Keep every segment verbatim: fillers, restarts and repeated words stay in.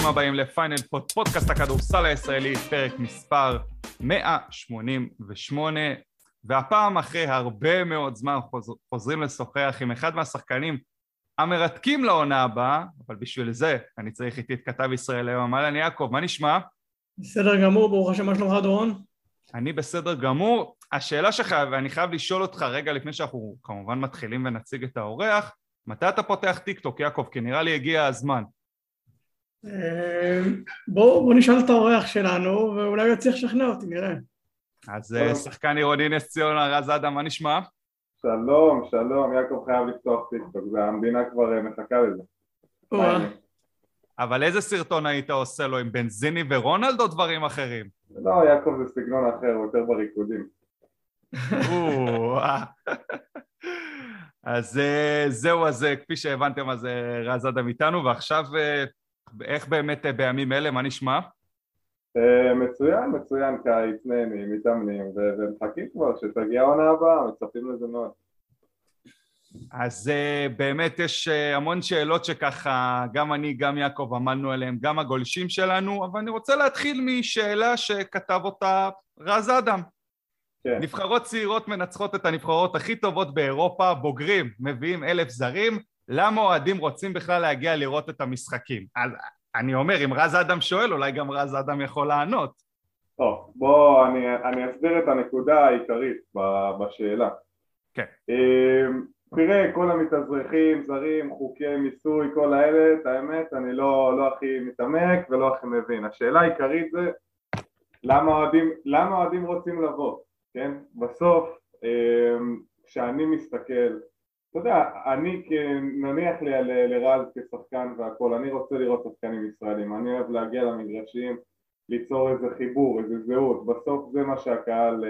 ברוכים הבאים לפיינל פוד, פודקאסט הכדורסל הישראלי, פרק מספר מאה שמונים ושמונה, והפעם אחרי הרבה מאוד זמן חוזר, חוזרים לשוחח עם אחד מהשחקנים המרתקים לעונה הבאה, אבל בשביל זה אני צריך איתי את כתב ישראל היום. אהלן יעקב, מה נשמע? בסדר גמור, ברוך השם, מה שלומך הדרון? אני בסדר גמור. השאלה שחייב, ואני חייב לשאול אותך רגע לפני שאנחנו כמובן מתחילים ונציג את האורח, מתי אתה פותח טיקטוק יעקב? כי נראה לי הגיע הזמן. בואו נשאל את האורח שלנו, ואולי הוא יצליח לשכנע אותי, נראה. אז שחקן עירוני נס ציונה, רז אדם, מה נשמע? שלום, שלום, יעקב חייב לפתוח טיקטוק, והמדינה כבר מחכה לזה. אבל איזה סרטון היית עושה לו, עם בנזיני ורונלד או דברים אחרים? לא, יעקב זה סגנון אחר, יותר בריקודים. אז זהו, אז כפי שהבנתם, אז רז אדם איתנו, ועכשיו... איך באמת בימים אלה, מה נשמע? מצוין, מצוין, קיץ, נהנים, מתאמנים, ומחכים כבר שתגיע העונה הבאה, מצפים לזה מאוד. אז באמת יש המון שאלות שככה, גם אני, גם יעקב עמלנו עליהם, גם הגולשים שלנו, אבל אני רוצה להתחיל משאלה שכתב אותה רז אדם. כן. נבחרות צעירות מנצחות את הנבחרות הכי טובות באירופה, בוגרים, מביאים אלף זרים, למה אוהדים רוצים בכלל להגיע לראות את המשחקים? אז אני אומר, אם רז אדם שואל, אולי גם רז אדם יכול לענות. טוב, בוא, אני, אני אסביר את הנקודה העיקרית בשאלה. כן. תראה, כל המתאזרחים, זרים, חוקי מיסוי, כל האלה, את האמת, אני לא, לא הכי מתעמק ולא הכי מבין. השאלה העיקרית זה, למה אוהדים, למה אוהדים רוצים לבוא? כן? בסוף, כשאני מסתכל, אתה יודע, אני נניח לרז כשחקן והכל, אני רוצה לראות שחקנים ישראלים, אני אוהב להגיע למגרשים, ליצור איזה חיבור, איזה זהות, בסוף זה מה שהקהל,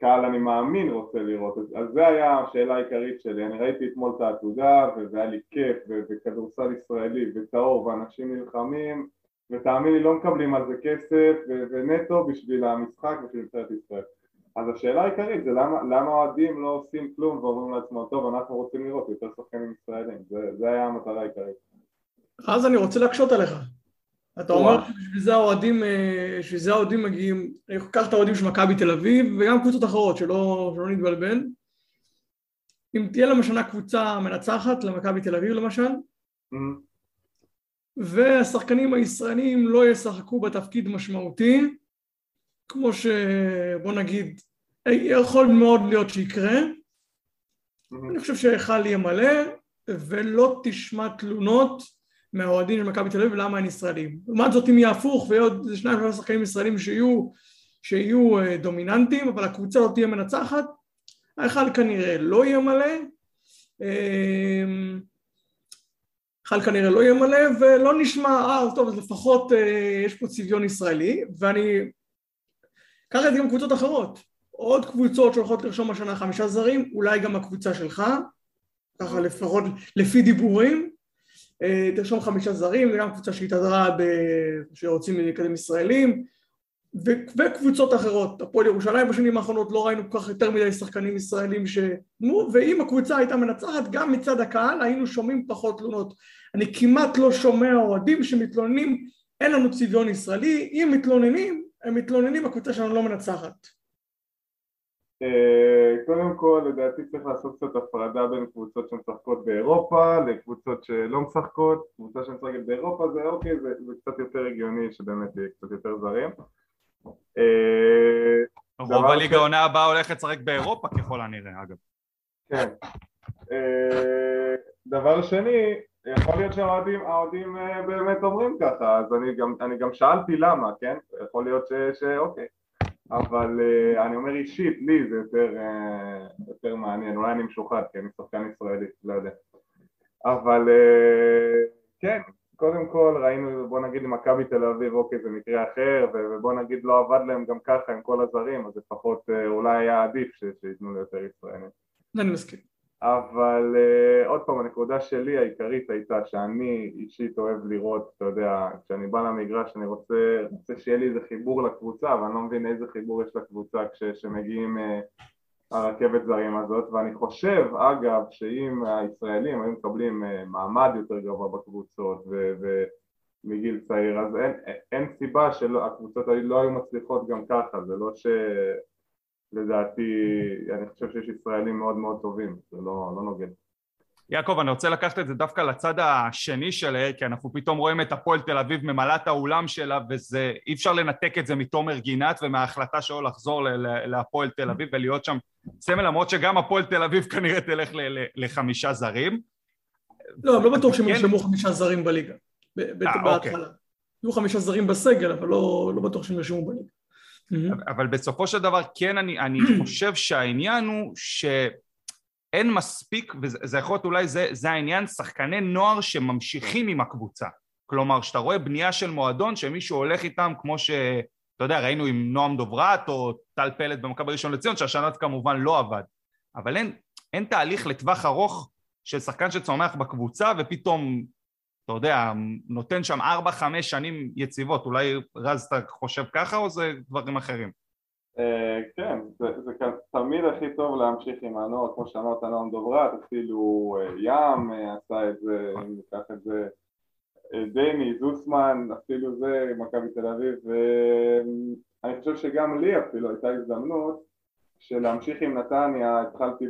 קהל אני מאמין רוצה לראות, אז זה היה השאלה העיקרית שלי, אני ראיתי אתמול את העתודה והיה לי כיף וכדורסל ישראלי וטהור ואנשים נלחמים ותאמין לי לא מקבלים על זה כסף ונטו בשביל המשחק בשביל נבחרת ישראל. אז השאלה העיקרית זה למה, למה אוהדים לא עושים כלום ואומרים לעצמו, טוב, אנחנו רוצים לראות יותר שחקנים ישראלים, זה, זה היה המטרה העיקרית. אז אני רוצה להקשות עליך. אתה אומר שבשביל זה האוהדים מגיעים, קח את האוהדים של מכבי תל אביב וגם קבוצות אחרות שלא, שלא נתבלבן. אם תהיה למשנה קבוצה מנצחת למכבי תל אביב למשל, mm-hmm. והשחקנים הישראלים לא ישחקו בתפקיד משמעותי, כמו שבוא נגיד, יכול מאוד להיות שיקרה, אני חושב שהחל יהיה מלא, ולא תשמע תלונות מהאוהדים של מכבי תל אביב למה הם ישראלים. לעומת זאת אם יהיה הפוך, ויהיה עוד שניים שלושה שחקנים ישראלים שיהיו, שיהיו דומיננטיים, אבל הקבוצה לא תהיה מנצחת, החל כנראה לא יהיה מלא, חל כנראה לא יהיה מלא, ולא נשמע, אה, טוב, אז לפחות יש פה צביון ישראלי, ואני... ככה זה גם קבוצות אחרות, עוד קבוצות שהולכות לרשום השנה חמישה זרים, אולי גם הקבוצה שלך, ככה לפחות לפי דיבורים, תרשום חמישה זרים, וגם קבוצה שהתעדרה שרוצים לקדם ישראלים, וקבוצות אחרות, הפועל ירושלים בשנים האחרונות לא ראינו כל כך יותר מדי שחקנים ישראלים ש... נו, ואם הקבוצה הייתה מנצחת גם מצד הקהל, היינו שומעים פחות תלונות. אני כמעט לא שומע אוהדים שמתלוננים, אין לנו צביון ישראלי, אם מתלוננים, הם מתלוננים, הקבוצה שלנו לא מנצחת. קודם כל, לדעתי צריך לעשות קצת הפרדה בין קבוצות שמשחקות באירופה, לקבוצות שלא משחקות, קבוצה שמשחקת באירופה, זה אוקיי, זה, זה קצת יותר הגיוני, שבאמת יהיה קצת יותר זרים. רוב הליגה העונה הבאה הולכת לשחק באירופה, ככל הנראה, אגב. כן. דבר שני, יכול להיות שהאוהדים באמת אומרים ככה, אז אני גם, אני גם שאלתי למה, כן? יכול להיות שאוקיי, אבל אני אומר אישית, לי זה יותר, יותר מעניין, אולי אני משוחד, כי אני שחקן ישראלי, לא יודע. אבל כן, קודם כל ראינו, בוא נגיד למכבי תל אביב, אוקיי, זה מקרה אחר, ובוא נגיד לא עבד להם גם ככה עם כל הזרים, אז לפחות אולי היה עדיף שיתנו לי יותר ישראלים. אני מסכים. אבל uh, עוד פעם, הנקודה שלי העיקרית הייתה שאני אישית אוהב לראות, אתה יודע, כשאני בא למגרש, אני רוצה, רוצה שיהיה לי איזה חיבור לקבוצה, אבל אני לא מבין איזה חיבור יש לקבוצה כשמגיעים uh, הרכבת זרים הזאת, ואני חושב, אגב, שאם הישראלים היו מקבלים uh, מעמד יותר גבוה בקבוצות, ו- ו- מגיל צעיר, אז אין, אין סיבה שהקבוצות לא היו מצליחות גם ככה, זה לא ש... לדעתי, אני חושב שיש ישראלים מאוד מאוד טובים, זה לא, לא נוגע. יעקב, אני רוצה לקחת את זה דווקא לצד השני שלה, כי אנחנו פתאום רואים את הפועל תל אביב ממלא את האולם שלה, וזה, אי אפשר לנתק את זה מתומר גינת ומההחלטה שלו לחזור להפועל תל אביב ולהיות שם סמל, למרות שגם הפועל תל אביב כנראה תלך לחמישה זרים. לא, אני לא בטוח שהם נשלמו חמישה זרים בליגה. בהתחלה. יהיו חמישה זרים בסגל, אבל לא בטוח שהם נשלמו בליגה. אבל בסופו של דבר, כן, אני חושב שהעניין הוא ש... אין מספיק, וזה יכול להיות אולי זה, זה העניין, שחקני נוער שממשיכים עם הקבוצה. כלומר, שאתה רואה בנייה של מועדון שמישהו הולך איתם, כמו ש... אתה יודע, ראינו עם נועם דוברת או טל פלט במכבי ראשון לציון, שהשנה כמובן לא עבד. אבל אין, אין תהליך לטווח ארוך של שחקן שצומח בקבוצה, ופתאום, אתה יודע, נותן שם ארבע חמש שנים יציבות. אולי רז, אתה חושב ככה, או זה דברים אחרים? כן, זה תמיד הכי טוב להמשיך עם הנוער, כמו שאמרת, נועם דוברת, אפילו ים עשה את זה, אם ניקח את זה, דני זוטמן, אפילו זה, מכבי תל אביב, ואני חושב שגם לי אפילו הייתה הזדמנות שלהמשיך עם נתניה, התחלתי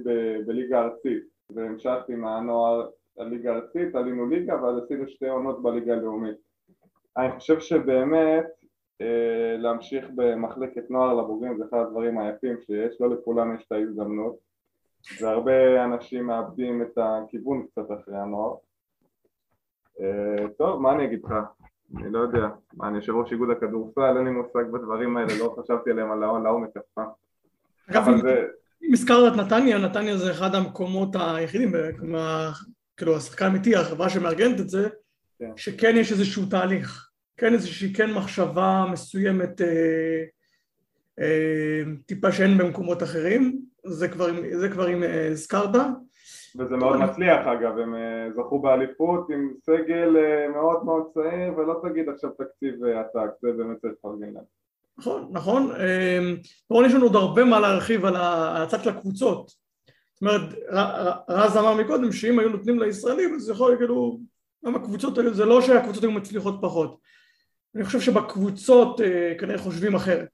בליגה ארצית, והמשכתי עם הנוער לליגה ארצית, עלינו ליגה, ואז עשינו שתי עונות בליגה לאומית. אני חושב שבאמת, להמשיך במחלקת נוער לבוגרים זה אחד הדברים היפים שיש, לא לכולם יש את ההזדמנות, והרבה אנשים מאבדים את הכיוון קצת אחרי הנוער. טוב, מה אני אגיד לך? אני לא יודע, אני יושב ראש איגוד הכדורסל, אין לי מושג בדברים האלה, לא חשבתי עליהם על העומק אף פעם. אגב, אם הזכרת את נתניה, נתניה זה אחד המקומות היחידים, כאילו השחקן האמיתי, החברה שמארגנת את זה, שכן יש איזשהו תהליך. כן, איזושהי כן מחשבה מסוימת אה, אה, טיפה שאין במקומות אחרים, זה כבר, זה כבר עם אה, סקרדה. וזה מאוד מצליח אגב, הם אה, זכו באליפות עם סגל אה, מאוד מאוד צעיר, ולא תגיד עכשיו תקציב עתק, זה באמת צריך פרגן להם. נכון, נכון. אה, פה יש לנו עוד הרבה מה להרחיב על הצד של הקבוצות. זאת אומרת, ר, ר, רז אמר מקודם שאם היו נותנים לישראלים, זה יכול כאילו, גם הקבוצות האלה, זה לא שהקבוצות היו מצליחות פחות. אני חושב שבקבוצות כנראה חושבים אחרת.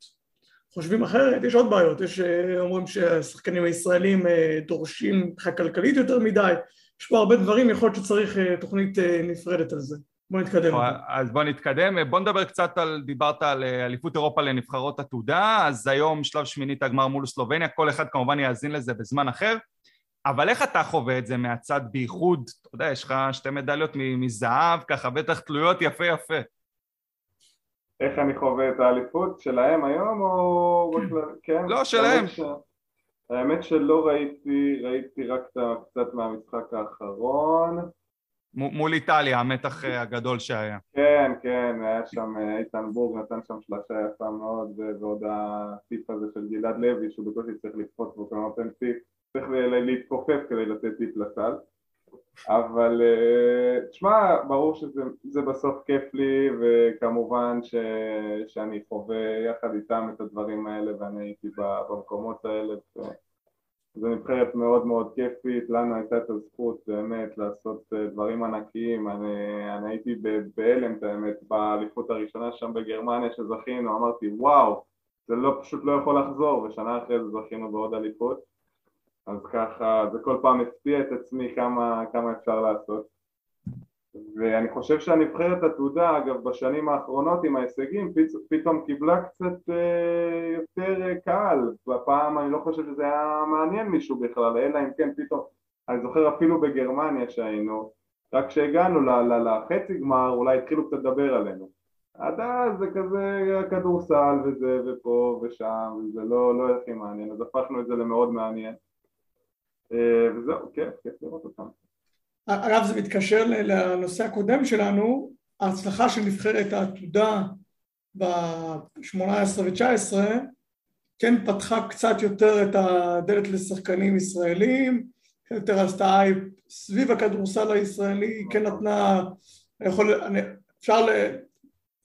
חושבים אחרת, יש עוד בעיות, יש אומרים שהשחקנים הישראלים דורשים כלכלית יותר מדי, יש פה הרבה דברים, יכול להיות שצריך תוכנית נפרדת על זה. בוא נתקדם. אז בוא נתקדם, בוא נדבר קצת על, דיברת על אליפות אירופה לנבחרות עתודה, אז היום שלב שמינית הגמר מול סלובניה, כל אחד כמובן יאזין לזה בזמן אחר, אבל איך אתה חווה את זה מהצד בייחוד? אתה יודע, יש לך שתי מדליות מזהב, ככה בטח תלויות יפה יפה. איך אני חווה את האליפות? שלהם היום או... כן? לא, שלהם. האמת שלא ראיתי, ראיתי רק קצת מהמשחק האחרון. מול איטליה, המתח הגדול שהיה. כן, כן, היה שם איתן בורג, נתן שם שלושה יפה מאוד, ועוד הטיפ הזה של גלעד לוי, שהוא בקושי צריך לפחות, והוא כלומר נותן טיפ, צריך להתכופף כדי לתת טיפ לסל. אבל תשמע, ברור שזה בסוף כיף לי, וכמובן ש, שאני חווה יחד איתם את הדברים האלה, ואני הייתי במקומות האלה, זו נבחרת מאוד מאוד כיפית, לנו הייתה את הזכות באמת לעשות דברים ענקיים, אני, אני הייתי בהלם את האמת, באליפות הראשונה שם בגרמניה שזכינו, אמרתי וואו, זה לא, פשוט לא יכול לחזור, ושנה אחרי זה זכינו בעוד אליפות, אז ככה, זה כל פעם הפתיע את עצמי כמה, כמה אפשר לעשות. ואני חושב שהנבחרת עתודה, אגב, בשנים האחרונות עם ההישגים, פתאום קיבלה קצת אה, יותר אה, קהל. בפעם אני לא חושב שזה היה מעניין מישהו בכלל, אלא אם כן פתאום. אני זוכר אפילו בגרמניה שהיינו, רק כשהגענו לחצי גמר, אולי התחילו קצת לדבר עלינו. עד אז זה כזה כדורסל וזה ופה ושם, וזה לא, לא הכי מעניין, אז הפכנו את זה למאוד מעניין. וזהו, כיף, כיף לראות אותם. אגב, זה מתקשר לנושא הקודם שלנו, ההצלחה של נבחרת העתודה ב-שמונה עשרה ו-תשע עשרה, כן פתחה קצת יותר את הדלת לשחקנים ישראלים, יותר עשתה אייפ סביב הכדורסל הישראלי, כן נתנה, יכול, אפשר,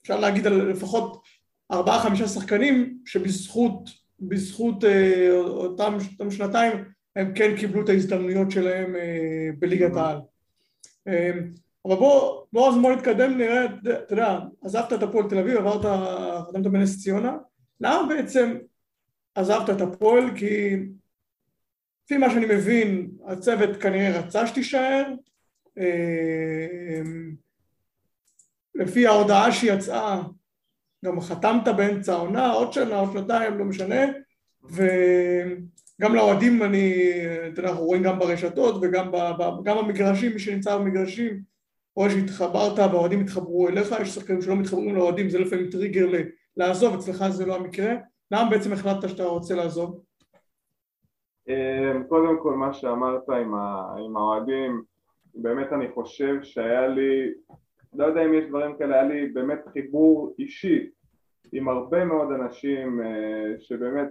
אפשר להגיד על לפחות ארבעה חמישה שחקנים, שבזכות בזכות, אותם, אותם שנתיים, הם כן קיבלו את ההזדמנויות שלהם בליגת העל. אבל בוא, בוא אז בוא נתקדם, נראה, אתה יודע, עזבת את הפועל תל אביב, עברת, חתמת בנס ציונה, למה בעצם עזבת את הפועל? כי לפי מה שאני מבין, הצוות כנראה רצה שתישאר, לפי ההודעה שיצאה, גם חתמת באמצע העונה, עוד שנה, עוד שנתיים, לא משנה, וגם לאוהדים אני, אתה יודע, אנחנו רואים גם ברשתות וגם במגרשים, מי שנמצא במגרשים, או שהתחברת והאוהדים התחברו אליך, יש שחקנים שלא מתחברים לאוהדים, זה לפעמים טריגר לעזוב, אצלך זה לא המקרה. למה בעצם החלטת שאתה רוצה לעזוב? קודם כל מה שאמרת עם האוהדים, באמת אני חושב שהיה לי, לא יודע אם יש דברים כאלה, היה לי באמת חיבור אישי עם הרבה מאוד אנשים שבאמת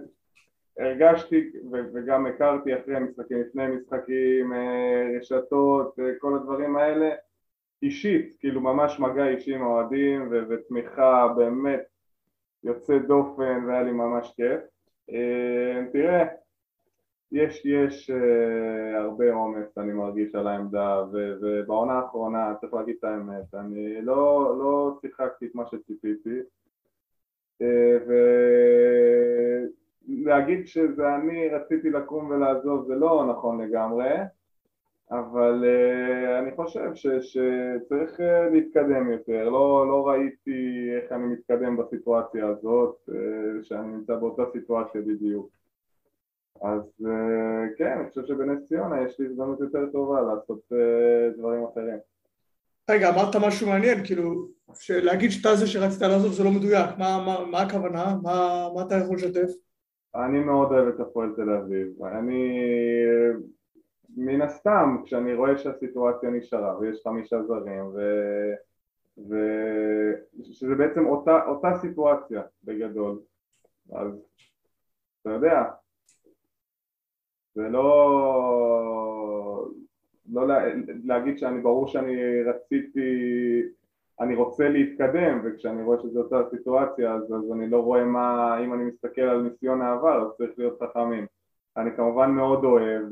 הרגשתי וגם הכרתי אחרי המשחקים, לפני המשחקים, רשתות, כל הדברים האלה, אישית, כאילו ממש מגע אישי עם האוהדים ותמיכה באמת יוצא דופן, והיה לי ממש כיף. תראה, יש, יש uh, הרבה אומץ אני מרגיש על העמדה, ובעונה האחרונה צריך להגיד את האמת, אני לא, לא שיחקתי את מה שציפיתי, uh, ולהגיד שזה אני רציתי לקום ולעזוב זה לא נכון לגמרי, אבל uh, אני חושב ש, שצריך uh, להתקדם יותר, לא, לא ראיתי איך אני מתקדם בסיטואציה הזאת, uh, שאני נמצא באותה סיטואציה בדיוק. אז כן, אני חושב שבנס ציונה יש לי הזדמנות יותר טובה לעשות דברים אחרים. רגע, אמרת משהו מעניין, כאילו, להגיד שאתה זה שרצית לעזוב זה לא מדויק, מה הכוונה? מה אתה יכול לשתף? אני מאוד אוהב את הפועל תל אביב, אני מן הסתם, כשאני רואה שהסיטואציה נשארה ויש חמישה זרים ושזה בעצם אותה סיטואציה בגדול, אז אתה יודע, ולא לא להגיד שאני ברור שאני רציתי, אני רוצה להתקדם, וכשאני רואה שזו אותה סיטואציה, אז, אז אני לא רואה מה, אם אני מסתכל על ניסיון העבר, אז צריך להיות חכמים. אני כמובן מאוד אוהב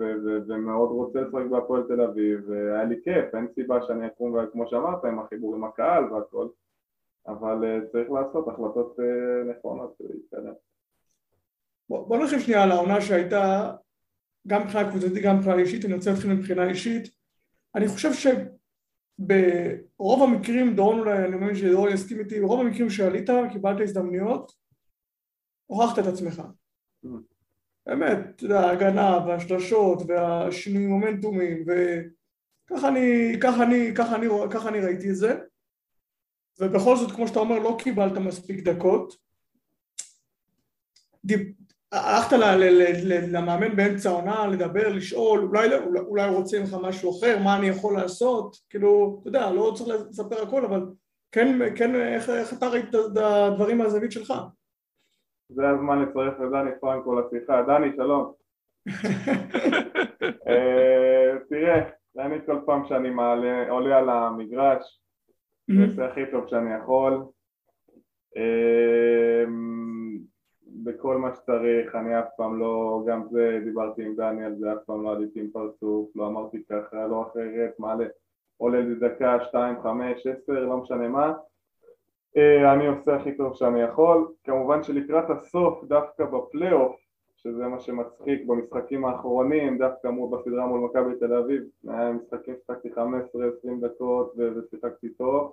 ומאוד רוצה לשחק בהפועל תל אביב, והיה לי כיף, אין סיבה שאני אקום, כמו שאמרת, עם החיבור עם הקהל והכל, אבל צריך לעשות החלטות נכונות להתקדם. בוא, בוא נחשב שנייה על העונה שהייתה, גם מבחינה קבוצתית, גם מבחינה אישית, אני רוצה להתחיל מבחינה אישית. אני חושב שברוב המקרים, דורון אולי, אני אומר שדורון יסכים איתי, ברוב המקרים שעלית, קיבלת הזדמנויות, הוכחת את עצמך. באמת, ההגנה והשלשות והשינוי מומנטומים, וככה אני, ככה אני, ככה אני, ככה אני ראיתי את זה. ובכל זאת, כמו שאתה אומר, לא קיבלת מספיק דקות. הלכת למאמן באמצע העונה, לדבר, לשאול, אולי, אולי רוצים לך משהו אחר, מה אני יכול לעשות, כאילו, אתה יודע, לא צריך לספר הכל, אבל כן, כן, איך, איך אתה ראית את הדברים מהזווית שלך? זה הזמן לצרף לדני פרנקו לשיחה. דני, שלום. תראה, אני כל פעם שאני מעלה, עולה על המגרש, זה הכי טוב שאני יכול. בכל מה שצריך, אני אף פעם לא, גם זה, דיברתי עם דני על זה, אף פעם לא עליתי עם פרצוף, לא אמרתי ככה, לא אחרת, מעלה, עולה לדקה, שתיים, חמש, עשר, לא משנה מה. אני עושה הכי טוב שאני יכול. כמובן שלקראת הסוף, דווקא בפלייאוף, שזה מה שמצחיק במשחקים האחרונים, דווקא בסדרה מול מכבי תל אביב, משחקים שחקתי חמש עשרה עשרים דקות ושיחקתי טוב.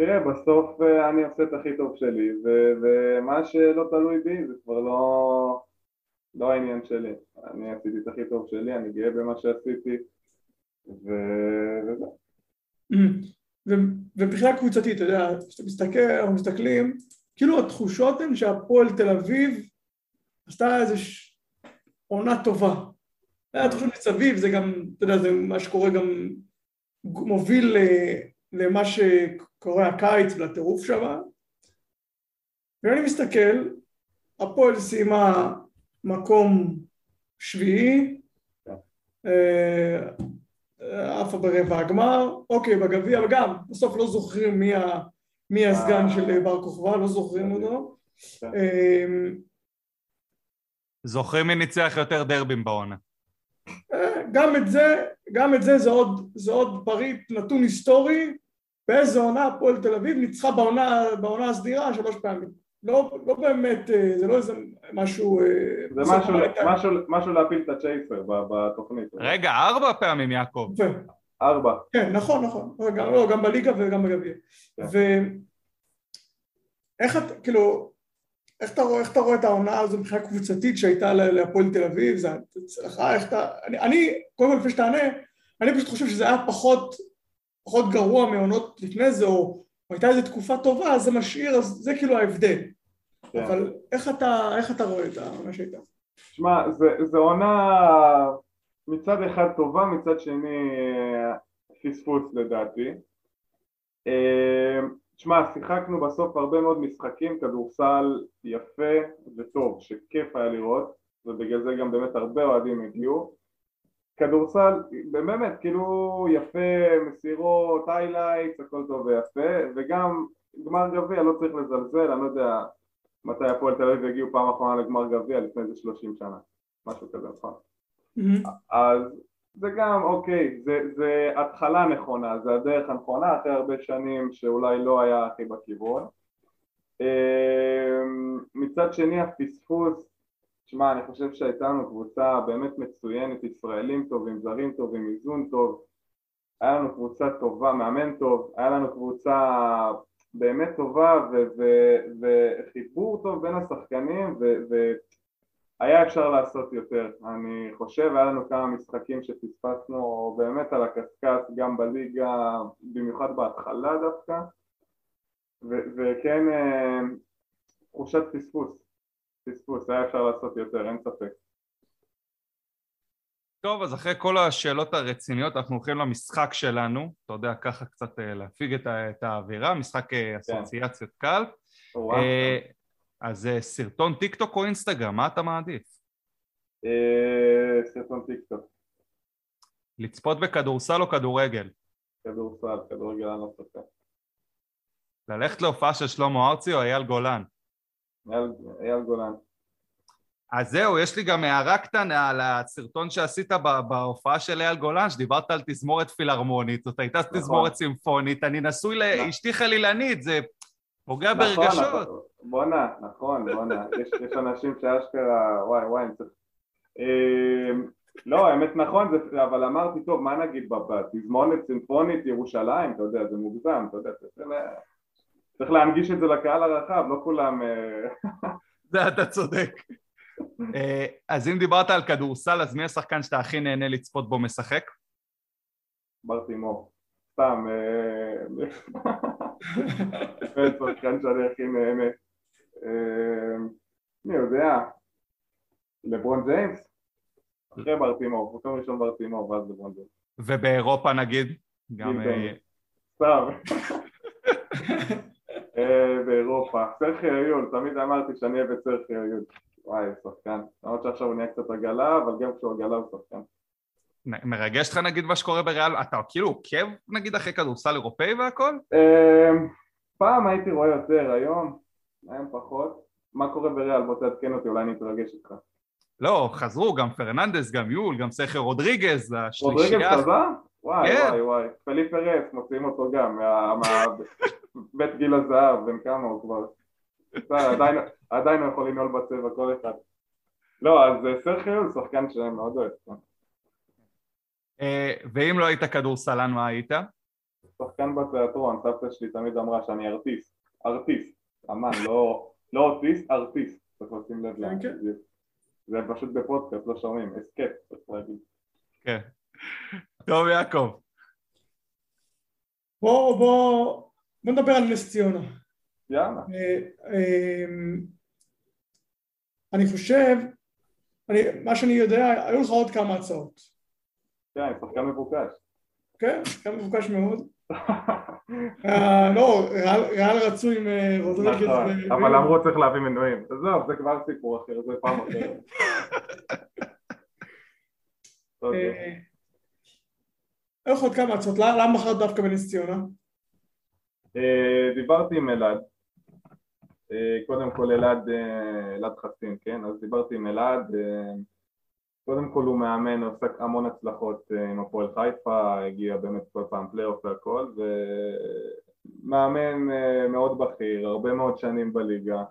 תראה, בסוף אני עושה את הכי טוב שלי, ומה שלא תלוי בי זה כבר לא, לא העניין שלי. אני עשיתי את הכי טוב שלי, אני גאה במה שעשיתי, וזהו. ובכלל קבוצתית, אתה יודע, כשאתם מסתכלים, כאילו התחושות הן שהפועל תל אביב עשתה איזו עונה טובה. התחושות מסביב, זה גם, אתה יודע, זה מה שקורה גם מוביל למה שקורה הקיץ ולטירוף שמה, ואני מסתכל, הפועל סיימה מקום שביעי, עפה ברבע הגמר, אוקיי, בגביע, אבל גם בסוף לא זוכרים מי הסגן של בר כוכבא, לא זוכרים אותו. זוכרים מי ניצח יותר דרבים בעונה. גם את זה, גם את זה זה עוד, זה עוד פריט נתון היסטורי, באיזו עונה הפועל תל אביב ניצחה בעונה, בעונה הסדירה שלוש פעמים. לא, לא באמת, זה לא איזה משהו... זה משהו, משהו, משהו להפיל את הצ'ייפר בתוכנית. רגע, ארבע פעמים יעקב. ארבע. כן, נכון, נכון. גם, לא, גם בליגה וגם בגביע. ואיך את, כאילו, איך אתה רואה, איך אתה רואה את העונה הזו מבחינה קבוצתית שהייתה להפועל תל אביב? זה אצלך, איך אתה... אני, אני, קודם כל לפני שתענה, אני פשוט חושב שזה היה פחות, פחות גרוע מעונות לפני זה, או הייתה איזו תקופה טובה, אז זה משאיר, אז זה כאילו ההבדל. כן. אבל איך אתה, איך אתה רואה את העונה שהייתה? תשמע, זה, זה עונה מצד אחד טובה, מצד שני פספוס לדעתי. תשמע, שיחקנו בסוף הרבה מאוד משחקים, כדורסל יפה וטוב, שכיף היה לראות, ובגלל זה גם באמת הרבה אוהדים הגיעו. כדורסל, באמת, כאילו יפה, מסירות, היילייטס, הכל טוב ויפה, וגם גמר גביע, לא צריך לזלזל, אני לא יודע מתי הפועל תל אביב הגיעו פעם אחרונה לגמר גביע, לפני איזה שלושים שנה, משהו כזה נכון. Mm-hmm. אז זה גם, אוקיי, זה, זה התחלה נכונה, זה הדרך הנכונה, אחרי הרבה שנים שאולי לא היה הכי בכיוון. מצד שני, הפספוס, תשמע, אני חושב שהייתה לנו קבוצה באמת מצוינת, ישראלים טובים, זרים טובים, איזון טוב, היה לנו קבוצה טובה, מאמן טוב, היה לנו קבוצה באמת טובה וחיבור טוב בין השחקנים, והיה אפשר לעשות יותר. אני חושב, היה לנו כמה משחקים שפספסנו באמת על הקסקס, גם בליגה, במיוחד בהתחלה דווקא, וכן, תחושת פספוס. פספוס, היה אפשר לעשות יותר, אין ספק. טוב, אז אחרי כל השאלות הרציניות, אנחנו הולכים למשחק שלנו, אתה יודע, ככה קצת להפיג את, את האווירה, משחק אסוציאציות קל. וואו. אז סרטון טיק-טוק או אינסטגרם, מה אתה מעדיף? סרטון טיק-טוק. לצפות בכדורסל או כדורגל? כדורסל, כדורגל אני לא ספק. ללכת להופעה של שלמה ארצי או אייל גולן? אייל גולן. אז זהו, יש לי גם הערה קטנה על הסרטון שעשית בהופעה של אייל גולן, שדיברת על תזמורת פילהרמונית, זאת הייתה תזמורת סימפונית, אני נשוי לאשתי חלילנית, זה פוגע ברגשות. בונה, נכון, בונה. יש אנשים שאשכרה, וואי וואי, לא, האמת נכון, אבל אמרתי, טוב, מה נגיד בתזמורת סימפונית ירושלים, אתה יודע, זה מוגזם, אתה יודע, זה... צריך להנגיש את זה לקהל הרחב, לא כולם... זה, אתה צודק. אז אם דיברת על כדורסל, אז מי השחקן שאתה הכי נהנה לצפות בו משחק? בר תימור. סתם. זה שחקן שאני הכי נהנה. אני יודע. לברון ג'יימס? אחרי בר תימור. מקום ראשון בר תימור, ואז לברון ג'יימס. ובאירופה נגיד? גם... סתם. באירופה, סרחיו יול, תמיד אמרתי שאני אוהב את סרחיו יול. וואי, שחקן. למרות שעכשיו הוא נהיה קצת עגלה, אבל גם כשהוא עגלה הוא שחקן. מרגש לך נגיד מה שקורה בריאל? אתה כאילו עוקב נגיד אחרי כדורסל אירופאי והכל? פעם הייתי רואה יותר, היום, היום פחות. מה קורה בריאל? בוא תעדכן אותי, אולי אני מתרגש איתך. לא, חזרו גם פרננדס, גם יול, גם סכר רודריגז, השלישייה. רודריגז חזר? וואי וואי וואי, פלי פרס, מוצאים אותו גם, בית גיל הזהב, בן כמה הוא כבר, עדיין הוא יכול לנעול בצבע כל אחד. לא, אז סרחיו הוא שחקן שלהם, מאוד אוהב. ואם לא היית כדורסלן, מה היית? שחקן בתיאטרון, סבתא שלי תמיד אמרה שאני ארטיסט, ארטיסט, אמן, לא אוטיסט, ארטיסט, צריך לשים לב להם. זה פשוט בפודקאסט, לא שומעים, אסקייפ, צריך להגיד. כן. טוב יעקב, בוא בוא בוא נדבר על נס ציונה. יאללה. אני חושב, מה שאני יודע, היו לך עוד כמה הצעות. כן, שחקן מבוקש. כן, שחקן מבוקש מאוד. לא, ריאל רצו עם רודריגז. אבל אמרו צריך להביא מנויים. עזוב, זה כבר סיפור אחר, זה פעם אחרת. איך עוד כמה הצעות? למה בחרת דווקא בנס ציונה? דיברתי עם אלעד, קודם כל אלעד חסין, כן? אז דיברתי עם אלעד, קודם כל הוא מאמן, עושה המון הצלחות עם הפועל חיפה, הגיע באמת כל פעם פלייאוף והכל, ומאמן מאוד בכיר, הרבה מאוד שנים בליגה.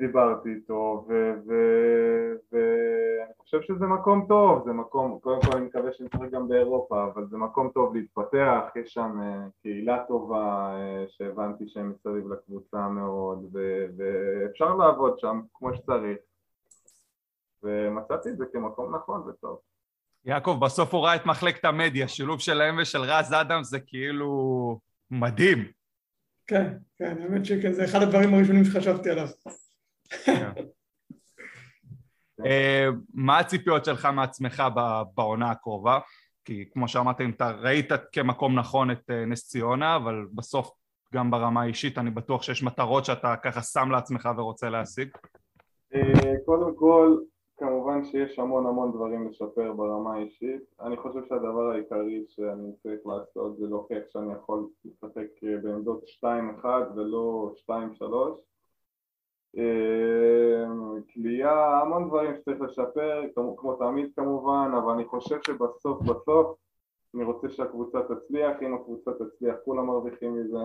דיברתי איתו, ואני חושב שזה מקום טוב, זה מקום, קודם כל אני מקווה שנצטרך גם באירופה, אבל זה מקום טוב להתפתח, יש שם קהילה טובה שהבנתי שהם מסביב לקבוצה מאוד, ואפשר לעבוד שם כמו שצריך, ומצאתי את זה כמקום נכון וטוב. יעקב, בסוף הוא ראה את מחלקת המדיה, שילוב שלהם ושל רז אדם זה כאילו מדהים. כן, כן, האמת שכן, זה אחד הדברים הראשונים שחשבתי עליו. מה הציפיות שלך מעצמך בעונה הקרובה? כי כמו שאמרתם, אתה ראית כמקום נכון את נס ציונה, אבל בסוף גם ברמה האישית אני בטוח שיש מטרות שאתה ככה שם לעצמך ורוצה להשיג. קודם כל, כמובן שיש המון המון דברים לשפר ברמה האישית. אני חושב שהדבר העיקרי שאני צריך לעשות זה להוכיח שאני יכול להתפתח בעמדות שתיים אחת ולא שתיים שלוש. קליעה, המון דברים שצריך לשפר, כמו, כמו תמיד כמובן, אבל אני חושב שבסוף בסוף אני רוצה שהקבוצה תצליח, אם הקבוצה תצליח כולם מרוויחים מזה.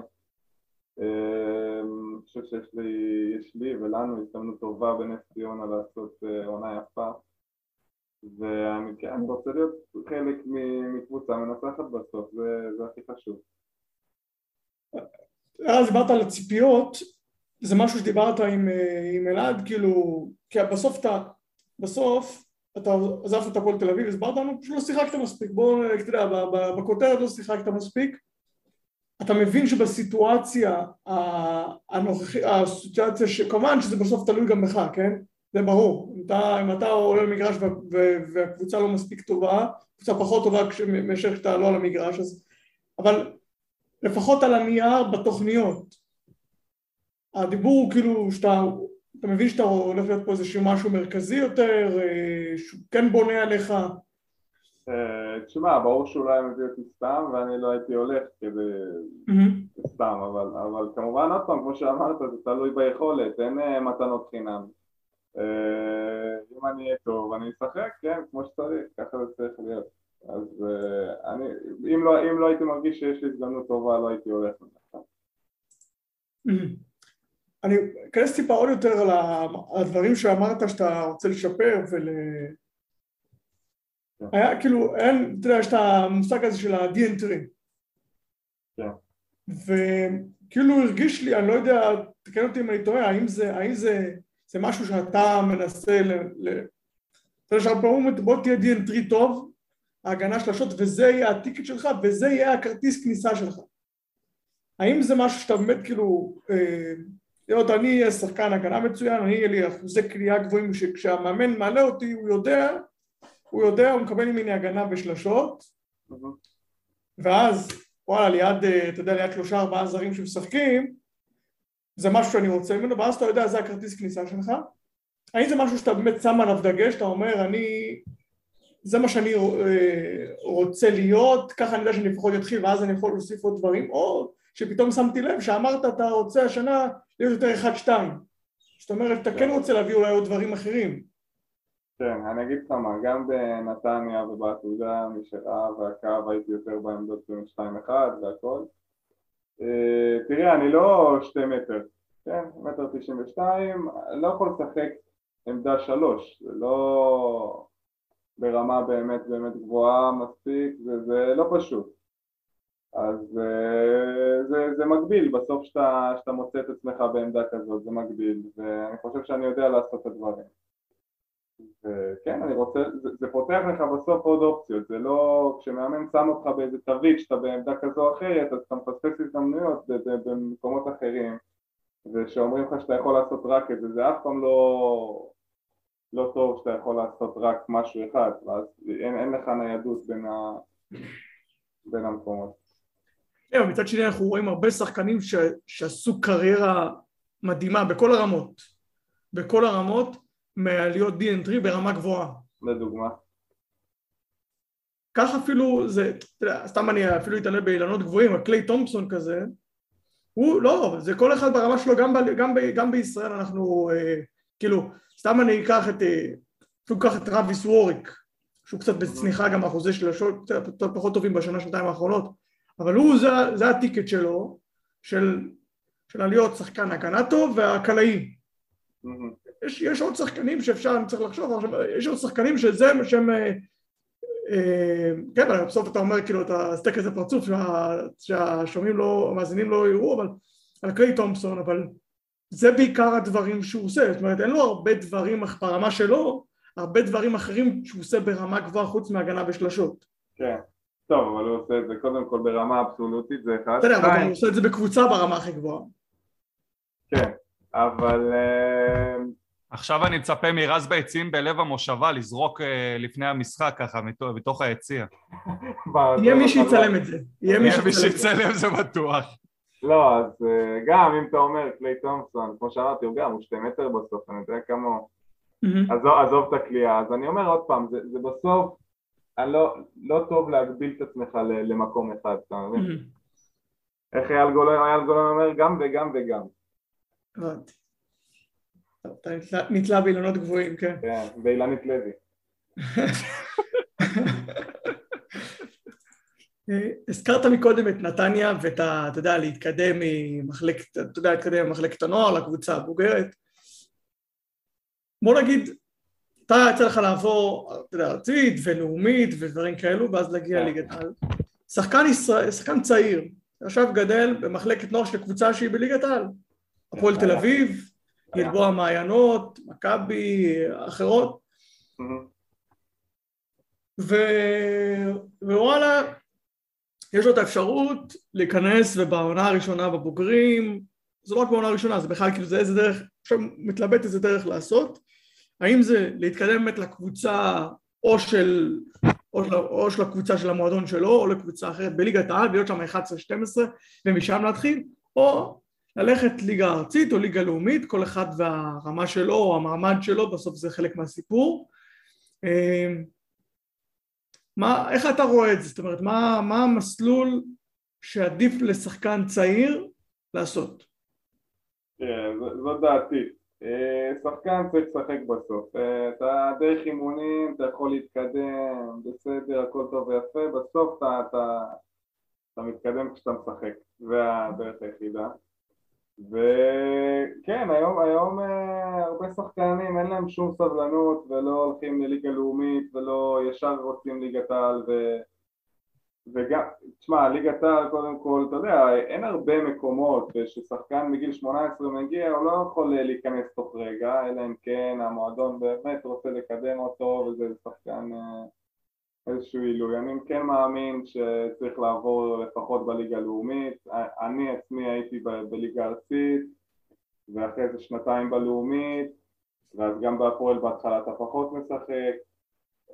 אני חושב שיש לי, יש לי ולנו הזדמנות טובה בנס ציונה לעשות עונה יפה, ואני רוצה להיות חלק מקבוצה מנצחת בסוף, זה הכי חשוב. אז דיברת על הציפיות, זה משהו שדיברת עם אלעד, כאילו, כי בסוף אתה, בסוף אתה עזבת את הפועל תל אביב, הסברת לנו, פשוט לא שיחקת מספיק, בואו, אתה יודע, בכותרת לא שיחקת מספיק, אתה מבין שבסיטואציה הנוכחית, הסיטואציה שכמובן שזה בסוף תלוי גם בך, כן? זה ברור. אם אתה עולה למגרש והקבוצה לא מספיק טובה, קבוצה פחות טובה מאשר שאתה לא על המגרש, אבל לפחות על הנייר בתוכניות. הדיבור הוא כאילו שאתה, אתה מבין שאתה הולך להיות פה איזשהו משהו מרכזי יותר, שהוא כן בונה עליך, תשמע, ברור שאולי הם הביאו אותי סתם, ואני לא הייתי הולך כדי סתם, אבל כמובן עוד פעם, כמו שאמרת, זה תלוי ביכולת, אין מתנות חינם. אם אני אהיה טוב, אני אשחק, כן, כמו שצריך, ככה זה צריך להיות. אז אם לא הייתי מרגיש שיש לי הזדמנות טובה, לא הייתי הולך. אני אכנס טיפה עוד יותר על הדברים שאמרת שאתה רוצה לשפר ול... היה כאילו, אין, אתה יודע, יש את המושג הזה של ה-די אנד טרי. כן. וכאילו הרגיש לי, אני לא יודע, תקן אותי אם אני טועה, האם זה, האם זה, זה משהו שאתה מנסה ל... אתה יודע, שאתה פעמים, בוא תהיה די אנד טרי טוב, ההגנה שלשות, וזה יהיה הטיקט שלך, וזה יהיה הכרטיס כניסה שלך. האם זה משהו שאתה באמת כאילו, להיות, אני אהיה שחקן הגנה מצוין, אני אהיה לי אחוזי קליעה גבוהים, שכשהמאמן מעלה אותי, הוא יודע, הוא יודע, הוא מקבל ממני הגנה בשלשות, ואז, וואלה, ליד, אתה יודע, ליד שלושה, ארבעה זרים שמשחקים, זה משהו שאני רוצה ממנו, ואז אתה יודע, זה הכרטיס כניסה שלך. האם זה משהו שאתה באמת שם עליו דגש, אתה אומר, אני, זה מה שאני רוצה להיות, ככה אני יודע שאני לפחות יתחיל, ואז אני יכול להוסיף עוד דברים, או שפתאום שמתי לב, שאמרת, אתה רוצה השנה להיות יותר אחד, שתיים. זאת אומרת, אתה כן רוצה להביא אולי עוד דברים אחרים. כן, אני אגיד כמה, גם בנתניה ובעתודה, משרה והקו הייתי יותר בעמדות שתיים אחת והכל. תראה, אני לא שתי מטר, כן, מטר תשעים ושתיים, לא יכול לשחק עמדה שלוש, זה לא ברמה באמת באמת גבוהה מספיק, זה לא פשוט. אז זה מגביל, בסוף שאתה מוצא את עצמך בעמדה כזאת, זה מגביל, ואני חושב שאני יודע לעשות את הדברים. וכן, אני רוצה, זה, זה פותח לך בסוף עוד אופציות, זה לא, כשמאמן שם אותך באיזה תווית שאתה בעמדה כזו או אחרת, אז אתה מפספס הזדמנויות במקומות אחרים, ושאומרים לך שאתה יכול לעשות רק את זה, זה אף פעם לא, לא טוב שאתה יכול לעשות רק משהו אחד, ואז אין, אין לך ניידות בין, ה, בין המקומות. מצד שני אנחנו רואים הרבה שחקנים ש, שעשו קריירה מדהימה בכל הרמות, בכל הרמות, מעליות די אנד טרי ברמה גבוהה. לדוגמה. כך אפילו זה, סתם אני אפילו אתעלה באילנות גבוהים, הקליי תומפסון כזה, הוא לא, זה כל אחד ברמה שלו, גם, ב, גם, ב, גם בישראל אנחנו, אה, כאילו, סתם אני אקח את, אה, לוקח את רביס ווריק, שהוא קצת בצניחה גם החוזה של השוט, פחות טובים בשנה שנתיים האחרונות, אבל הוא, זה, זה הטיקט שלו, של, של עליות שחקן הקנאטו והקלעי. יש, יש עוד שחקנים שאפשר, אני צריך לחשוב, עכשיו, יש עוד שחקנים שזה, שהם, אה, אה, כן, אבל בסוף אתה אומר, כאילו, אתה סטק איזה פרצוף, שה, שהשומעים לא, המאזינים לא יראו, אבל, על קליי תומפסון, אבל זה בעיקר הדברים שהוא עושה, זאת אומרת, אין לו הרבה דברים ברמה שלו, הרבה דברים אחרים שהוא עושה ברמה גבוהה חוץ מהגנה בשלשות. כן, טוב, אבל הוא עושה את זה קודם כל ברמה אבסולוטית, זה אחד. בסדר, אבל הוא עושה את זה בקבוצה ברמה הכי גבוהה. כן, אבל... עכשיו אני מצפה מרז ביצים בלב המושבה לזרוק לפני המשחק ככה, מתוך היציע. יהיה מי שיצלם את זה. יהיה מי שיצלם, זה בטוח. לא, אז גם אם אתה אומר קליי תומפסון, כמו שאמרתי, הוא גם, הוא שתי מטר בסוף, אני יודע כמה, עזוב את הקליעה, אז אני אומר עוד פעם, זה, זה בסוף, לא, לא טוב להגביל את עצמך למקום אחד, אתה מבין? איך אל גולם אומר? גם וגם וגם. הבנתי. אתה נתלה באילנות גבוהים, כן? כן, באילנית לוי. הזכרת מקודם את נתניה ואת, אתה יודע, להתקדם ממחלקת, אתה יודע, להתקדם ממחלקת הנוער לקבוצה הבוגרת. בוא נגיד, אתה יצא לך לעבור, אתה יודע, ארצית ולאומית ודברים כאלו, ואז להגיע ליגת על. שחקן ישראל, שחקן צעיר, עכשיו גדל במחלקת נוער של קבוצה שהיא בליגת על. הפועל תל אביב, ילבוע מעיינות, מכבי, אחרות. ווואלה, יש לו את האפשרות להיכנס ובעונה הראשונה בבוגרים, זה לא רק בעונה הראשונה, זה בכלל כאילו זה איזה דרך, עכשיו מתלבט איזה דרך לעשות, האם זה להתקדם באמת לקבוצה או של, או, או של הקבוצה של המועדון שלו, או לקבוצה אחרת בליגת העל, להיות שם אחת עשרה שתים עשרה ומשם להתחיל, או ללכת ליגה ארצית או ליגה לאומית, כל אחד והרמה שלו או המעמד שלו, בסוף זה חלק מהסיפור. מה, איך אתה רואה את זה? זאת אומרת, מה, מה המסלול שעדיף לשחקן צעיר לעשות? כן, זו, זו דעתי. שחקן צריך לשחק בסוף. אתה דרך אימונים, אתה יכול להתקדם, בסדר, הכל טוב ויפה, בסוף אתה, אתה, אתה מתקדם כשאתה משחק. זה הדרך היחידה. וכן, היום, היום הרבה שחקנים אין להם שום סבלנות ולא הולכים לליגה לאומית ולא ישר רוצים ליגת העל ו... וגם, תשמע, ליגת העל קודם כל, אתה יודע, אין הרבה מקומות ששחקן מגיל שמונה עשרה מגיע, הוא לא יכול להיכנס תוך רגע, אלא אם כן המועדון באמת רוצה לקדם אותו וזה שחקן איזשהו עילוי. אני כן מאמין שצריך לעבור לפחות בליגה הלאומית. אני עצמי הייתי בליגה ארצית, ואחרי זה שנתיים בלאומית, ואז גם בהפועל בהתחלה אתה פחות משחק.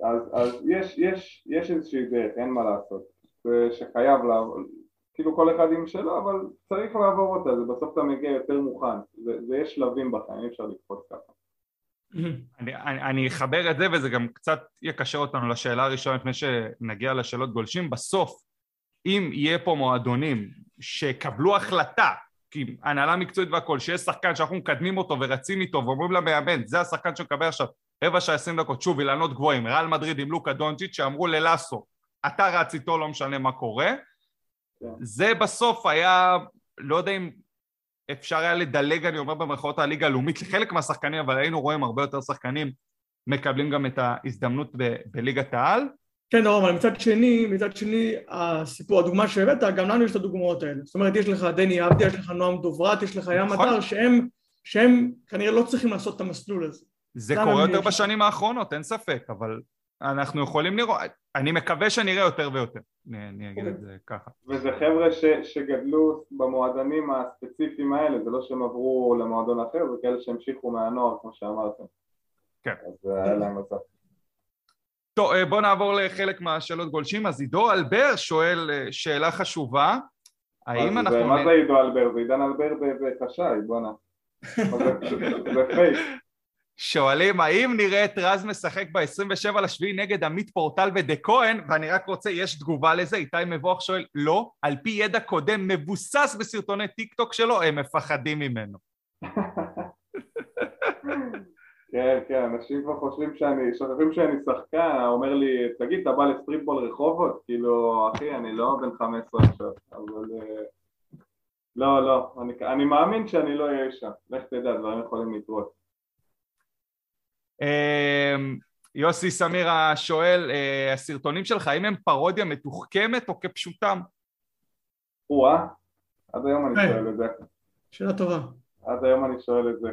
אז, אז יש, יש, יש איזושהי דרך, אין מה לעשות. זה שחייב לעבור, כאילו כל אחד עם שלו, אבל צריך לעבור אותה, זה בסוף אתה מגיע יותר מוכן. זה, זה יש שלבים בחיים, אי אפשר לקפוץ ככה. אני, אני, אני אחבר את זה, וזה גם קצת יקשר אותנו לשאלה הראשונה, לפני שנגיע לשאלות גולשים. בסוף, אם יהיה פה מועדונים שקבלו החלטה, כי הנהלה מקצועית והכל, שיש שחקן שאנחנו מקדמים אותו ורצים איתו, ואומרים למאמן, זה השחקן שמקבל עכשיו רבע שעה עשרים דקות, שוב, אילנות גבוהים, ריאל מדריד עם לוקה דונצ'יץ' שאמרו ללאסו, אתה רץ איתו, לא משנה מה קורה. זה בסוף היה, לא יודע אם אפשר היה לדלג, אני אומר במרכאות הליגה הלאומית, לחלק מהשחקנים, אבל היינו רואים הרבה יותר שחקנים מקבלים גם את ההזדמנות ב- בליגת העל. כן, דרום, אבל מצד שני, מצד שני, הסיפור, הדוגמה שהבאת, גם לנו יש את הדוגמאות האלה. זאת אומרת, יש לך דני אבדי, יש לך נועם דוברת, יש לך ים עדר, שהם, שהם כנראה לא צריכים לעשות את המסלול הזה. זה קורה יותר בשנים האחרונות, אין ספק, אבל אנחנו יכולים לראות, אני מקווה שנראה יותר ויותר, אני אגיד את זה ככה. וזה חבר'ה שגדלו במועדונים הספציפיים האלה, זה לא שהם עברו למועדון אחר, זה כאלה שהמשיכו מהנוער, כמו שאמרתם. כן. אז זה היה להם מצב. טוב, בוא נעבור לחלק מהשאלות גולשים, אז עידו אלבר שואל שאלה חשובה, האם אנחנו... מה זה עידו אלבר? זה עידן אלבר בחשאי, בוא נע. זה פייק. שואלים, האם נראה את רז משחק ב-עשרים ושבעה לשביעי נגד עמית פורטל ודה כהן, ואני רק רוצה, יש תגובה לזה, איתי מבוח שואל, לא, על פי ידע קודם מבוסס בסרטוני טיק טוק שלו, הם מפחדים ממנו. כן, כן, אנשים כבר חושבים שאני, שוכחים שאני שחקן, אומר לי, תגיד, אתה בא לסטריפבול רחובות? כאילו, אחי, אני לא בן חמש עשרה עכשיו, אבל... לא, לא, אני, אני מאמין שאני לא אהיה שם, לך תדע, דברים יכולים להתרות. יוסי סמירה שואל, הסרטונים שלך, האם הם פרודיה מתוחכמת או כפשוטם? וואה, עד היום אני שואל את זה. שאלה טובה. עד היום אני שואל את זה.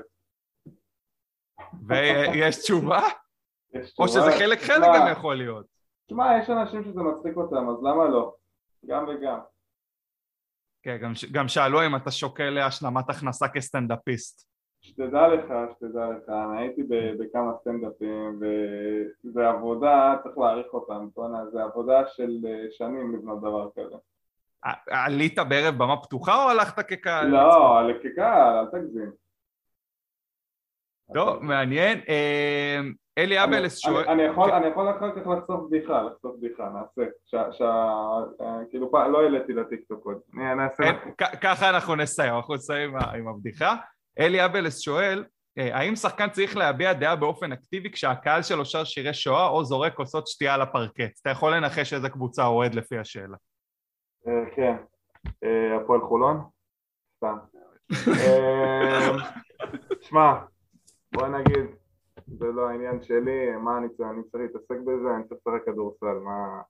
ויש תשובה? או שזה חלק חלק גם יכול להיות. תשמע, יש אנשים שזה מצחיק אותם, אז למה לא? גם וגם. כן, גם שאלו אם אתה שוקל להשלמת הכנסה כסטנדאפיסט. שתדע לך, שתדע לך, אני הייתי בכמה סטנדאפים, וזה עבודה, צריך להעריך אותם, זה עבודה של שנים לבנות דבר כזה. עלית בערב במה פתוחה או הלכת כקהל? לא, כקהל, אל תגזים. טוב, מעניין. אלי אבלס שואל... אני יכול אחר כך לחשוף בדיחה, לחשוף בדיחה, נעשה. כאילו, לא העליתי לטיקטוק עוד. ככה אנחנו נסיים, אנחנו נסיים עם הבדיחה. אלי אבלס שואל, האם שחקן צריך להביע דעה באופן אקטיבי כשהקהל שלו שר שירי שואה או זורק כוסות שתייה על הפרקט? אתה יכול לנחש איזה קבוצה אוהד לפי השאלה. כן, הפועל חולון? סתם. שמע, בואי נגיד, זה לא העניין שלי, מה אני צריך, אני צריך להתעסק בזה, אני צריך לרק כדורסל, מה...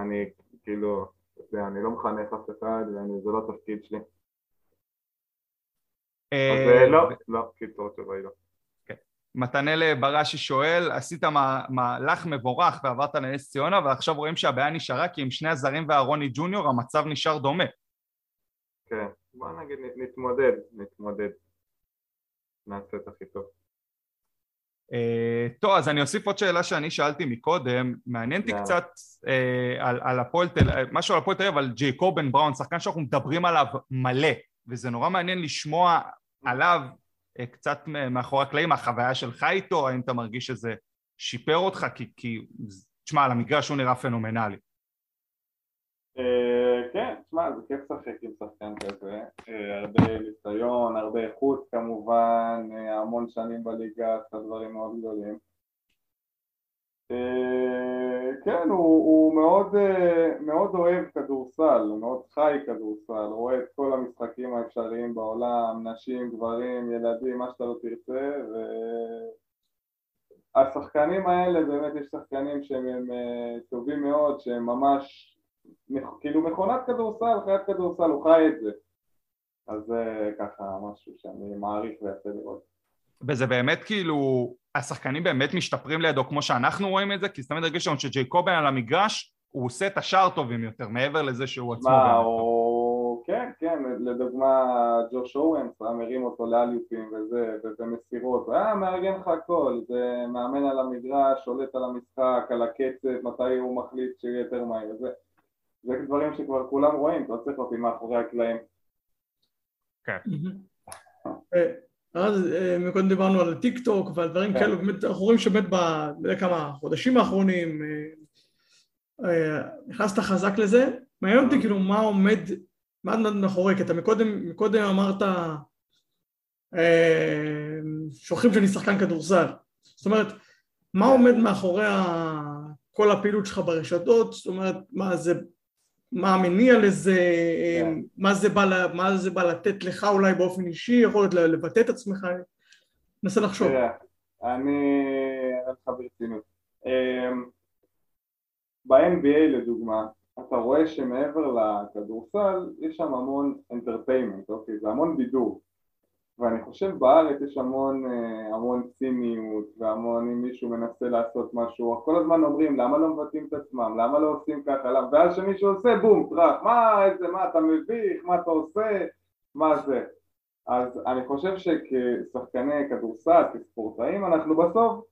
אני כאילו, אני לא מחנך אף אחד, זה לא תפקיד שלי. אז לא, לא, קיצור טובה, לא. מתנאל בראשי שואל, עשית מהלך מבורך ועברת לנס ציונה, ועכשיו רואים שהבעיה נשארה, כי עם שני הזרים והרוני ג'וניור המצב נשאר דומה. כן, בוא נגיד, נתמודד, נתמודד. נעשה את הכי טוב. טוב, אז אני אוסיף עוד שאלה שאני שאלתי מקודם, מעניין אותי קצת על הפועל תל אביב, משהו על הפועל תל אביב, אבל ג'ייקובן בראון, שחקן שאנחנו מדברים עליו מלא, וזה נורא מעניין לשמוע עליו, קצת מאחורי הקלעים, החוויה שלך איתו, האם אתה מרגיש שזה שיפר אותך, כי, תשמע, על המגרש הוא נראה פנומנלי. כן, תשמע, זה כיף שחק עם שחקן כזה, הרבה ניסיון, הרבה איכות כמובן, המון שנים בליגה, את הדברים מאוד גדולים. כן, הוא מאוד אוהב כדורסל, הוא מאוד חי כדורסל, רואה את כל המשחקים האפשריים בעולם, נשים, גברים, ילדים, מה שאתה לא תרצה, והשחקנים האלה, באמת יש שחקנים שהם טובים מאוד, שהם ממש, כאילו מכונת כדורסל, חיית כדורסל, הוא חי את זה, אז זה ככה משהו שאני מעריך ועשה לראות. וזה באמת כאילו... השחקנים באמת משתפרים לידו כמו שאנחנו רואים את זה, כי סתמיד הרגיש לנו שג'ייקובן על המגרש, הוא עושה את השאר טובים יותר, מעבר לזה שהוא עצמו... מה, או... כן, כן, לדוגמה, ג'וש אורנס, מרים אותו לאליופים וזה, וזה מסירות, אה, מארגן לך הכל, זה מאמן על המגרש, שולט על המשחק, על הקצב, מתי הוא מחליט שיהיה יותר מהיר, זה, זה דברים שכבר כולם רואים, אתה צריך אותי מאחורי הקלעים. כן. אז מקודם דיברנו על הטיקטוק ועל דברים כאלו, באמת אנחנו רואים שבאמת בכמה חודשים האחרונים נכנסת חזק לזה, מעניין אותי כאילו מה עומד, מה עומד מאחורי, כי אתה מקודם אמרת שוכחים שאני שחקן כדורסל, זאת אומרת, מה עומד מאחורי כל הפעילות שלך ברשתות, זאת אומרת, מה זה... מה המניע לזה, מה זה בא, מה זה בא לתת לך אולי באופן אישי, יכולת לבטא את עצמך, נסה לחשוב. אני אתך ברצינות. ב-אן בי איי לדוגמה, אתה רואה שמעבר לכדורסל, יש שם המון entertainment, אוקיי, זה המון בידור. ואני חושב בארץ יש המון, המון צימיות, והמון אם מישהו מנסה לעשות משהו, כל הזמן אומרים למה לא מבטאים את עצמם, למה לא עושים ככה, ואז שמישהו עושה בום, טראח, מה איזה, מה אתה מביך, מה אתה עושה, מה זה. אז אני חושב שכשחקני כדורסל, כספורטאים, אנחנו בסוף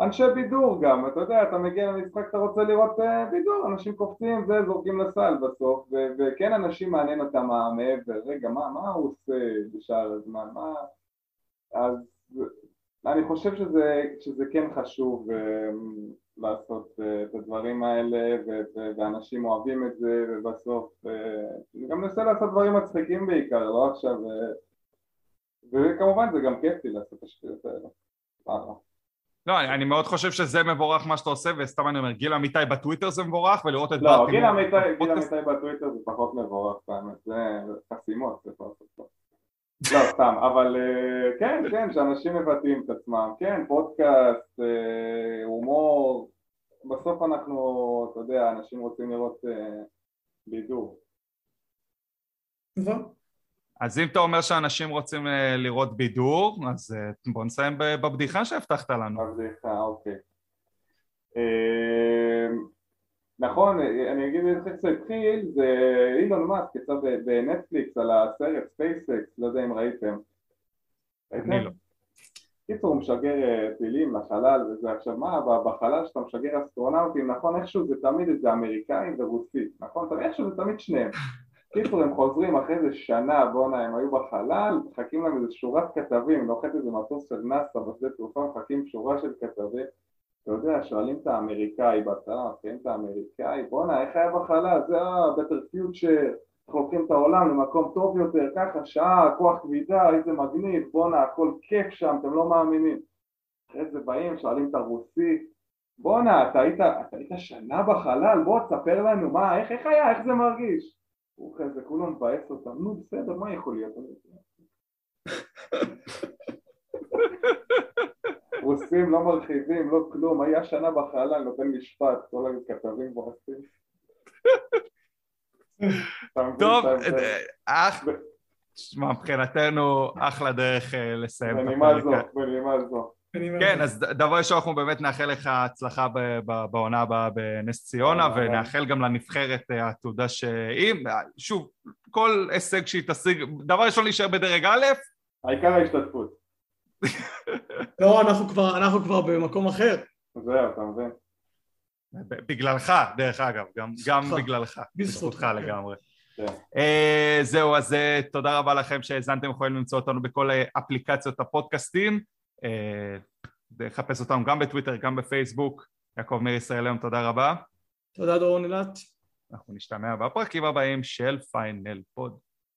אנשי בידור גם, אתה יודע, אתה מגיע למשחק, אתה רוצה לראות בידור, אנשים קופצים, זה, זורקים לסל בסוף, ו- וכן אנשים מעניין אותם מעבר, רגע, מה, מה הוא עושה בשאר הזמן, מה... אז אני חושב שזה, שזה כן חשוב um, לעשות uh, את הדברים האלה, ו- ו- ואנשים אוהבים את זה, ובסוף... Uh, גם ננסה לעשות דברים מצחיקים בעיקר, לא עכשיו... Uh, וכמובן זה גם כיף לי לעשות את השטויות האלה. לא, אני מאוד חושב שזה מבורך מה שאתה עושה, וסתם אני אומר, גיל עמיתי בטוויטר זה מבורך, ולראות את... לא, גיל עמיתי בטוויטר זה פחות מבורך, זה חסימות, זה פחות טוב. לא, סתם, אבל כן, כן, שאנשים מבטאים את עצמם, כן, פודקאסט, הומור, בסוף אנחנו, אתה יודע, אנשים רוצים לראות בידור. זהו. אז אם אתה אומר שאנשים רוצים לראות בידור, אז בוא נסיים בבדיחה שהבטחת לנו. בבדיחה, אוקיי. נכון, אני אגיד איך זה התחיל, זה אילון מאסק, יצא בנטפליקס על הסרט ספייסקס, לא יודע אם ראיתם. אני לא. קיצור, הוא משגר טילים לחלל, וזה עכשיו מה, בחלל שאתה משגר אסטרונאוטים, נכון, איכשהו זה תמיד איזה אמריקאים ורוסי, נכון, איכשהו זה תמיד שניהם. קיצור, הם חוזרים אחרי איזה שנה, בונה, הם היו בחלל, מחכים להם איזה שורת כתבים, נוחת איזה מטוס של נאסא בשדה תעופה, מחכים שורה של כתבים, אתה יודע, שואלים את האמריקאי, בטח, כן, את האמריקאי, בונה, איך היה בחלל, זה הבטר פיוטשר, אנחנו לוקחים את העולם למקום טוב יותר, ככה, שעה, כוח כבידה, איזה מגניב, בונה, הכל כיף שם, אתם לא מאמינים. אחרי זה באים, שואלים את הרוסי, בונה, אתה היית, אתה היית שנה בחלל, בוא, תספר לנו, מה, איך, איך היה, איך זה מרגיש? הוא כזה, כולו מבאס אותם, נו בסדר, מה יכול להיות? רוסים, לא מרחיבים, לא כלום, היה שנה בחלל, נותן משפט, כל הכתבים ברוסים. טוב, מבחינתנו אחלה דרך לסיים. בנימה זו, בנימה זו. כן, אז דבר ראשון, אנחנו באמת נאחל לך הצלחה בעונה הבאה בנס ציונה, ונאחל גם לנבחרת התעודה שהיא, שוב, כל הישג שהיא תשיג, דבר ראשון להישאר בדרג א', העיקר ההשתתפות. לא, אנחנו כבר במקום אחר. זהו, אתה מבין. בגללך, דרך אגב, גם בגללך, בזכותך לגמרי. זהו, אז תודה רבה לכם שהזנתם, יכולים למצוא אותנו בכל אפליקציות הפודקאסטים, לחפש אותם גם בטוויטר, גם בפייסבוק. יעקב מיר ישראל היום, תודה רבה. תודה דורון אלעד. אנחנו נשתמע בפרקים הבאים של פיינל פוד.